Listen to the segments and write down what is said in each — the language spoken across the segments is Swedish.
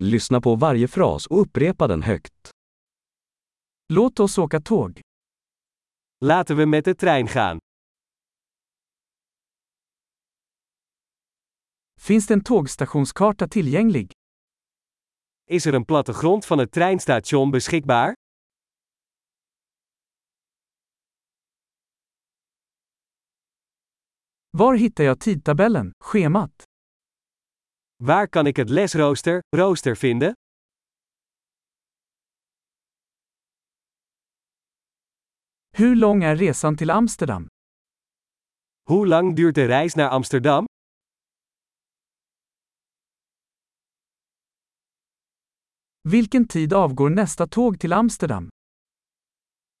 Lyssna på varje fras och upprepa den högt. Låt oss åka tåg. Laten we met de trein gaan. Finns det en tågstationskarta tillgänglig? Is er een plattegrond van het treinstation beschikbaar? Var hittar jag tidtabellen, schemat? Waar kan ik het lesrooster, rooster vinden? Hur lång är resan till Amsterdam? Hoe lang duurt de reis naar Amsterdam? Vilken tid avgår nästa tåg till Amsterdam?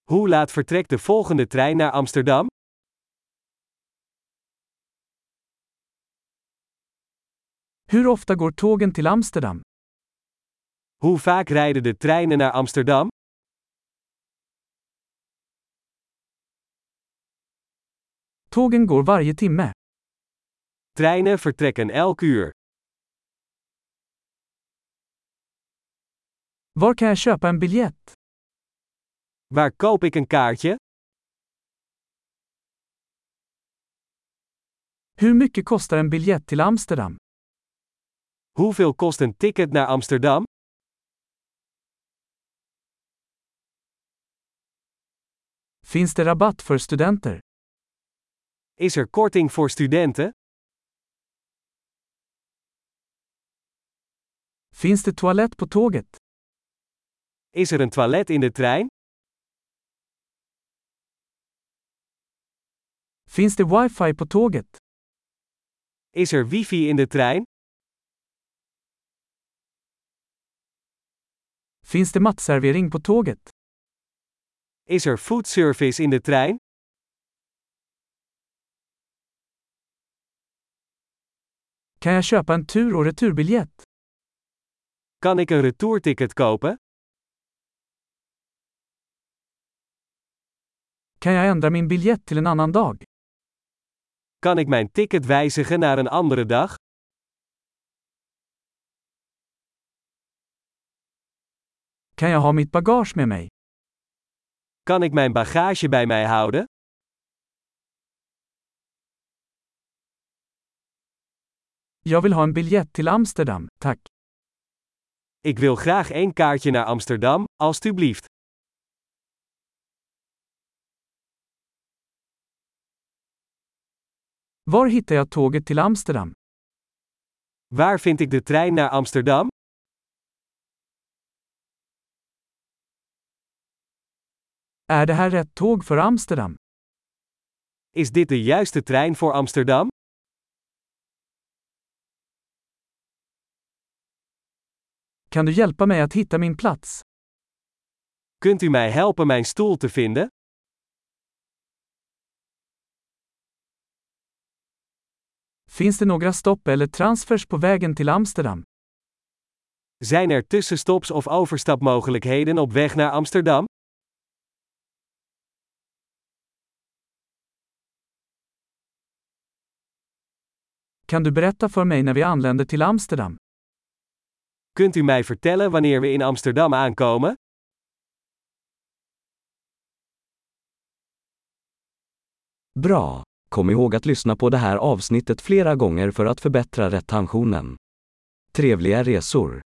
Hoe laat vertrekt de volgende trein naar Amsterdam? Hur ofta går tågen till Amsterdam? Hoe vaak rijden de treinen naar Amsterdam? Tågen går varje timme. Treinen vertrekken elk uur. Var kan jag köpa en biljett? Waar koop ik een kaartje? Hur mycket kostar en biljett till Amsterdam? Hoeveel kost een ticket naar Amsterdam? Finns det rabatt för studenter? Is er korting voor studenten? Finns det toalett på tåget? Is er een toilet in de trein? Finns det wifi på tåget? Is er wifi in de trein? Finns det matservering på tåget? Is er foodservice in de trein? Kan jag köpa en tur- och returbiljett? Kan ik een retourticket kopen? Kan jag ändra min biljett till en annan dag? Kan ik mijn ticket wijzigen naar een andere dag? Kan jag ha mitt bagage med mig? Kan ik mijn bagage bij mij houden? Jag vill ha en biljett till Amsterdam, tack. Ik wil graag een kaartje naar Amsterdam, alstublieft. Var hittar jag tåget till Amsterdam? Waar vind ik de trein naar Amsterdam? Är det här rätt tåg för Amsterdam? Is dit de juiste trein voor Amsterdam? Kan du hjälpa mig att hitta min plats? Kunt u mij helpen mijn stoel te vinden? Finns det några stopp eller transfers på vägen till Amsterdam? Zijn er tussenstops of overstapmogelijkheden op weg naar Amsterdam? Kan du berätta för mig när vi anländer till Amsterdam? Kunt u mij vertellen wanneer we in Amsterdam aankomen? Bra! Kom ihåg att lyssna på det här avsnittet flera gånger för att förbättra retentionen. Trevliga resor!